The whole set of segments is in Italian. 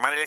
Ma nel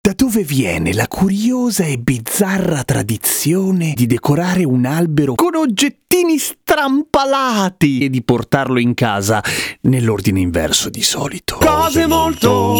Da dove viene la curiosa e bizzarra tradizione di decorare un albero con oggettini strampalati e di portarlo in casa nell'ordine inverso di solito? Cose molto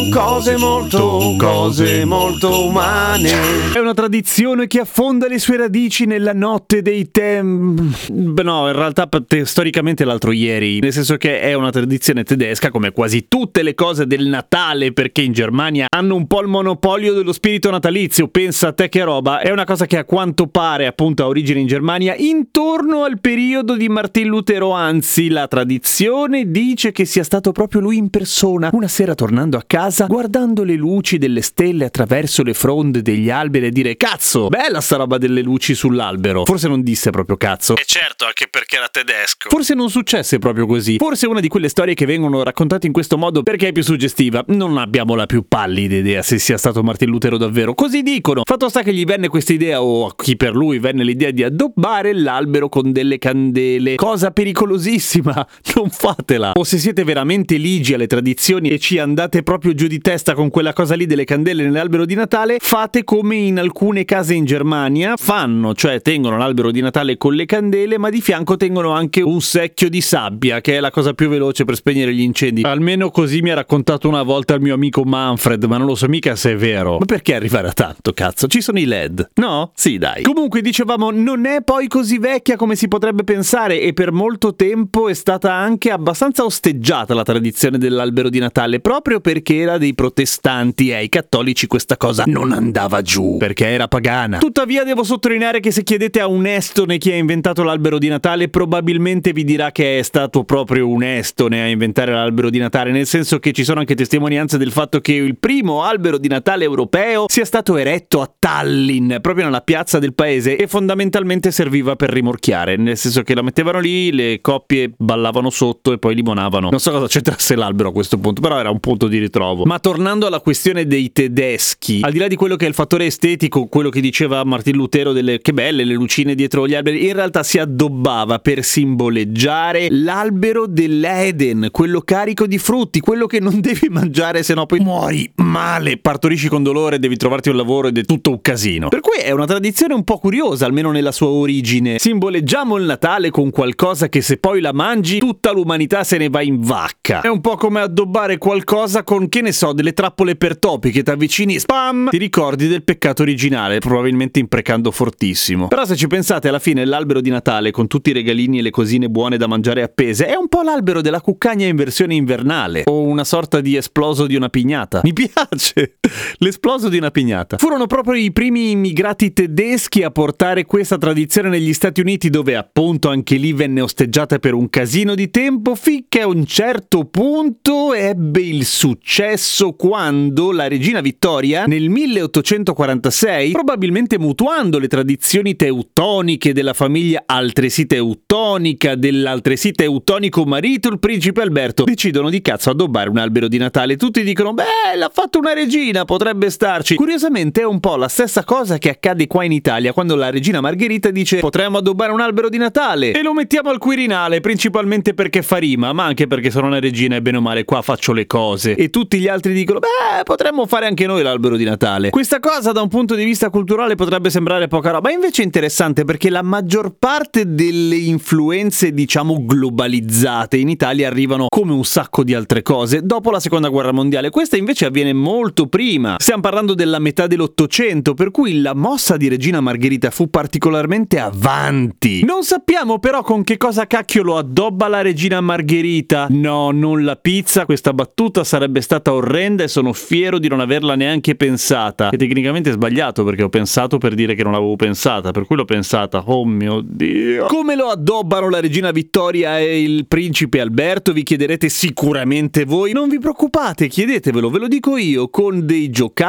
umane. È una tradizione che affonda le sue radici nella notte dei No, in realtà storicamente l'altro ieri, nel senso che è una tradizione tedesca come quasi tutte le cose del Natale, perché in Germania hanno un po' il monopolio dello spirito natalizio, pensa a te che roba. È una cosa che a quanto pare appunto ha origine in Germania intorno al periodo di Martin Lutero, anzi la tradizione dice che sia stato proprio lui in persona, una sera tornando a casa, guardando le luci delle stelle attraverso le fronde degli alberi e dire: cazzo, bella sta roba delle luci sull'albero. Forse non disse proprio cazzo, e certo, anche perché era tedesco. Forse non successe proprio così, forse è una di quelle storie che vengono raccontate in questo modo perché è più suggestiva. Non abbiamo la più pallida idea se sia stato Martin Lutero davvero, così dicono. Fatto sta che gli venne questa idea, o a chi per lui venne l'idea, di addobbare l'albero con delle candele, cosa pericolosissima, non fatela. O se siete veramente ligi alle tradizioni e ci andate proprio giù di testa con quella cosa lì delle candele nell'albero di Natale, fate come in alcune case in Germania fanno, cioè tengono l'albero di Natale con le candele, ma di fianco tengono anche un secchio di sabbia, che è la cosa più veloce per spegnere gli incendi. Almeno così mi ha raccontato una volta il mio amico Manfred, ma non lo so mica se è vero. Ma perché arrivare a tanto, cazzo? Ci sono i LED, no? Sì, dai. Comunque, dicevamo, non è poi così vecchia come si potrebbe pensare, e per molto tempo è stata anche abbastanza osteggiata la tradizione dell'albero di Natale, proprio perché era dei protestanti e ai cattolici questa cosa non andava giù, perché era pagana. Tuttavia devo sottolineare che se chiedete a un estone chi ha inventato l'albero di Natale, probabilmente vi dirà che è stato proprio un estone a inventare l'albero di Natale, nel senso che ci sono anche testimonianze del fatto che il primo albero di Natale europeo sia stato eretto a Tallinn, proprio nella piazza del paese, e fondamentalmente serviva per rimorchiare, nel senso che la mettevano lì, le coppie ballavano sotto e poi limonavano. Non so cosa c'entrasse l'albero a questo punto, però era un punto di ritrovo. Ma tornando alla questione dei tedeschi, al di là di quello che è il fattore estetico, quello che diceva Martin Lutero delle che belle le lucine dietro gli alberi, in realtà si addobbava per simboleggiare l'albero dell'Eden, quello carico di frutti, quello che non devi mangiare sennò poi muori male, partorisci con dolore, devi trovarti un lavoro ed è tutto un casino. Per cui è una tradizione un po' curiosa, almeno nella sua origine. Simboleggiamo il Natale con qualcosa che se poi la mangi tutta l'umanità se ne va in vacca. È un po' come addobbare qualcosa con, che ne so, delle trappole per topi, che ti avvicini, spam, ti ricordi del peccato originale, probabilmente imprecando fortissimo. Però se ci pensate, alla fine l'albero di Natale con tutti i regalini e le cosine buone da mangiare appese è un po' l'albero della cuccagna in versione invernale, o una sorta di esploso di una pignata. Mi piace! L'esploso di una pignata. Furono proprio i primi immigrati tedeschi a portare questa tradizione negli Stati Uniti, dove appunto anche lì venne osteggiata per un casino di tempo, finché a un certo punto ebbe il successo quando la regina Vittoria nel 1846, probabilmente mutuando le tradizioni teutoniche della famiglia altresì teutonica dell'altresì teutonico marito, il principe Alberto, decidono di cazzo addobbare un albero di Natale. Tutti dicono: beh, l'ha fatto una regina, potrebbe starci. Curiosamente è un po' la stessa cosa che accade qua in Italia, quando la regina Margherita dice: potremmo addobbare un albero di Natale e lo mettiamo al Quirinale, principalmente perché fa rima, ma anche perché sono una regina e bene o male qua faccio le cose. E tutti gli altri dicono: beh, potremmo fare anche noi l'albero di Natale. Questa cosa da un punto di vista culturale potrebbe sembrare poca roba, invece è interessante, perché la maggior parte delle influenze, diciamo, globalizzate in Italia arrivano, come un sacco di altre cose, dopo la seconda guerra mondiale. Questa invece avviene molto prima. Stiamo parlando della metà dell'Ottocento, per cui la mossa di Regina Margherita fu particolarmente avanti. Non sappiamo però con che cosa cacchio lo addobba la Regina Margherita. No, non la pizza, questa battuta sarebbe stata orrenda e sono fiero di non averla neanche pensata. E tecnicamente è sbagliato, perché ho pensato per dire che non l'avevo pensata, per cui l'ho pensata. Oh mio Dio. Come lo addobbano la Regina Vittoria e il principe Alberto, vi chiederete sicuramente voi. Non vi preoccupate, chiedetevelo, ve lo dico io. Con dei giocattoli,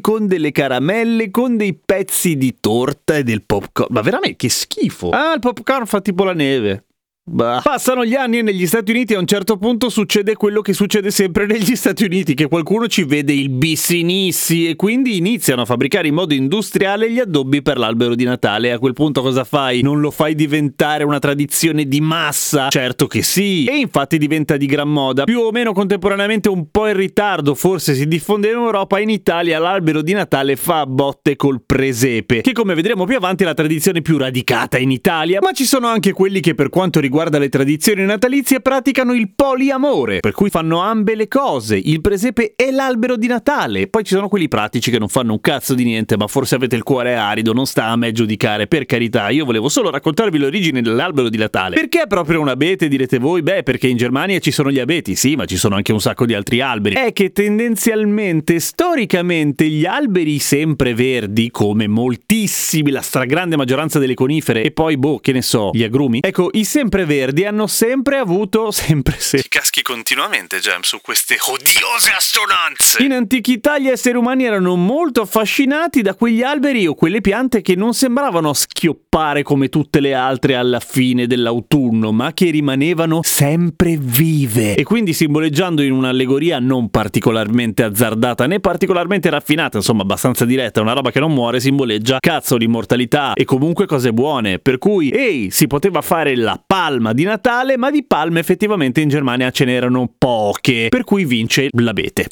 con delle caramelle, con dei pezzi di torta e del popcorn. Ma veramente che schifo. Ah, il popcorn fa tipo la neve. Bah. Passano gli anni e negli Stati Uniti a un certo punto succede quello che succede sempre negli Stati Uniti, che qualcuno ci vede il bis in issi e quindi iniziano a fabbricare in modo industriale gli addobbi per l'albero di Natale. A quel punto cosa fai? Non lo fai diventare una tradizione di massa? Certo che sì! E infatti diventa di gran moda. Più o meno contemporaneamente, un po' in ritardo, forse si diffonde in Europa, in Italia l'albero di Natale fa botte col presepe, che come vedremo più avanti è la tradizione più radicata in Italia. Ma ci sono anche quelli che, per quanto riguarda le tradizioni natalizie, praticano il poliamore, per cui fanno ambe le cose, il presepe e l'albero di Natale. Poi ci sono quelli pratici che non fanno un cazzo di niente, ma forse avete il cuore arido, non sta a me giudicare, per carità, io volevo solo raccontarvi l'origine dell'albero di Natale. Perché è proprio un abete, direte voi? Beh, perché in Germania ci sono gli abeti, sì, ma ci sono anche un sacco di altri alberi. È che tendenzialmente, storicamente, gli alberi sempreverdi, come moltissimi, la stragrande maggioranza delle conifere, e poi, boh, che ne so, gli agrumi, ecco, i sempreverdi hanno sempre avuto sempre. Ti caschi continuamente, Gem, su queste odiose assonanze. In antichità gli esseri umani erano molto affascinati da quegli alberi o quelle piante che non sembravano schioppare come tutte le altre alla fine dell'autunno, ma che rimanevano sempre vive. E quindi, simboleggiando in un'allegoria non particolarmente azzardata né particolarmente raffinata, insomma abbastanza diretta, una roba che non muore, simboleggia cazzo di immortalità e comunque cose buone, per cui si poteva fare la palma di Natale, ma di palme effettivamente in Germania ce n'erano poche, per cui vince l'abete.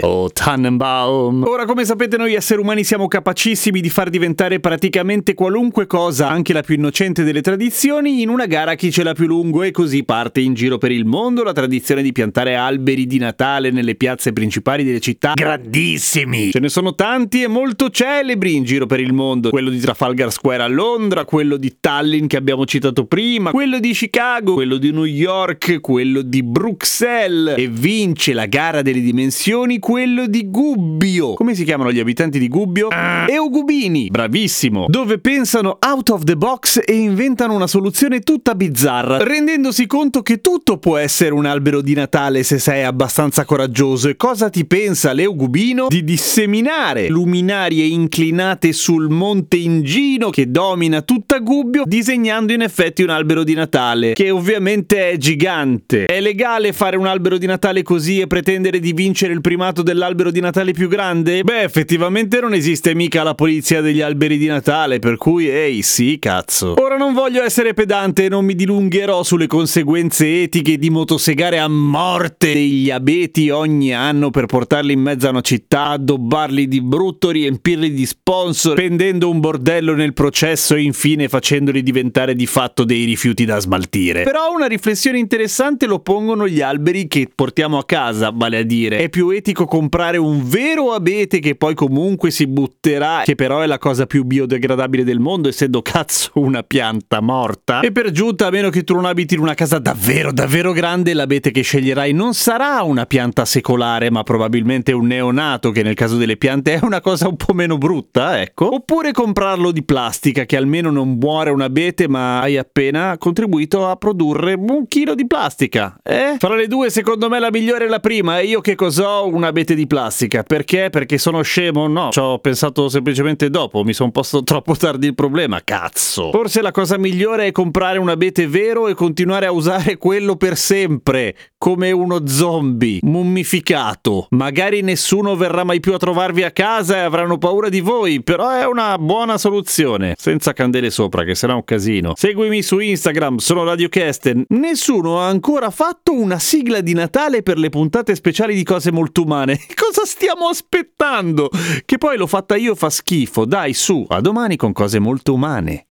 Oh, Tannenbaum. Ora, come sapete, noi esseri umani siamo capacissimi di far diventare praticamente qualunque cosa, anche la più innocente delle tradizioni, in una gara chi ce l'ha più lungo, e così parte in giro per il mondo la tradizione di piantare alberi di Natale nelle piazze principali delle città grandissimi. Ce ne sono tanti e molto celebri in giro per il mondo: quello di Trafalgar Square a Londra, quello di Tallinn che abbiamo citato prima, quello di Chicago, quello di New York, quello di Bruxelles, e vince la gara delle dimensioni quello di Gubbio. Come si chiamano gli abitanti di Gubbio? Eugubini, bravissimo, dove pensano out of the box e inventano una soluzione tutta bizzarra, rendendosi conto che tutto può essere un albero di Natale se sei abbastanza coraggioso. E cosa ti pensa l'Eugubino? Di disseminare luminarie inclinate sul monte Ingino, che domina tutta Gubbio, disegnando in effetti un albero di Natale, che ovviamente è gigante. È legale fare un albero di Natale così e pretendere di vincere il primato dell'albero di Natale più grande? Beh, effettivamente non esiste mica la polizia degli alberi di Natale, per cui sì, cazzo. Ora non voglio essere pedante e non mi dilungherò sulle conseguenze etiche di motosegare a morte degli abeti ogni anno per portarli in mezzo a una città, addobbarli di brutto, riempirli di sponsor, pendendo un bordello nel processo e infine facendoli diventare di fatto dei rifiuti da smaltire. Però una riflessione interessante lo pongono gli alberi che portiamo a casa, vale a dire, è più etico comprare un vero abete che poi comunque si butterà, che però è la cosa più biodegradabile del mondo, essendo cazzo una pianta morta, e per giunta, a meno che tu non abiti in una casa davvero davvero grande, l'abete che sceglierai non sarà una pianta secolare, ma probabilmente un neonato, che nel caso delle piante è una cosa un po' meno brutta, ecco. Oppure comprarlo di plastica, che almeno non muore un abete, ma hai appena contribuito a produrre un chilo di plastica, eh? Fra le due, secondo me la migliore è la prima. E io che cos'ho? Un abete di plastica. Perché? Perché sono scemo? No, ci ho pensato semplicemente dopo, mi sono posto troppo tardi il problema, cazzo. Forse la cosa migliore è comprare un abete vero e continuare a usare quello per sempre, come uno zombie mummificato. Magari nessuno verrà mai più a trovarvi a casa e avranno paura di voi, però è una buona soluzione, senza candele sopra, che sarà un casino. Seguimi su Instagram, sono Radio Kesten. Nessuno ha ancora fatto una sigla di Natale per le puntate speciali di Cose Molto Umane. Cosa stiamo aspettando? Che poi l'ho fatta io fa schifo. Dai, su, a domani con Cose Molto Umane.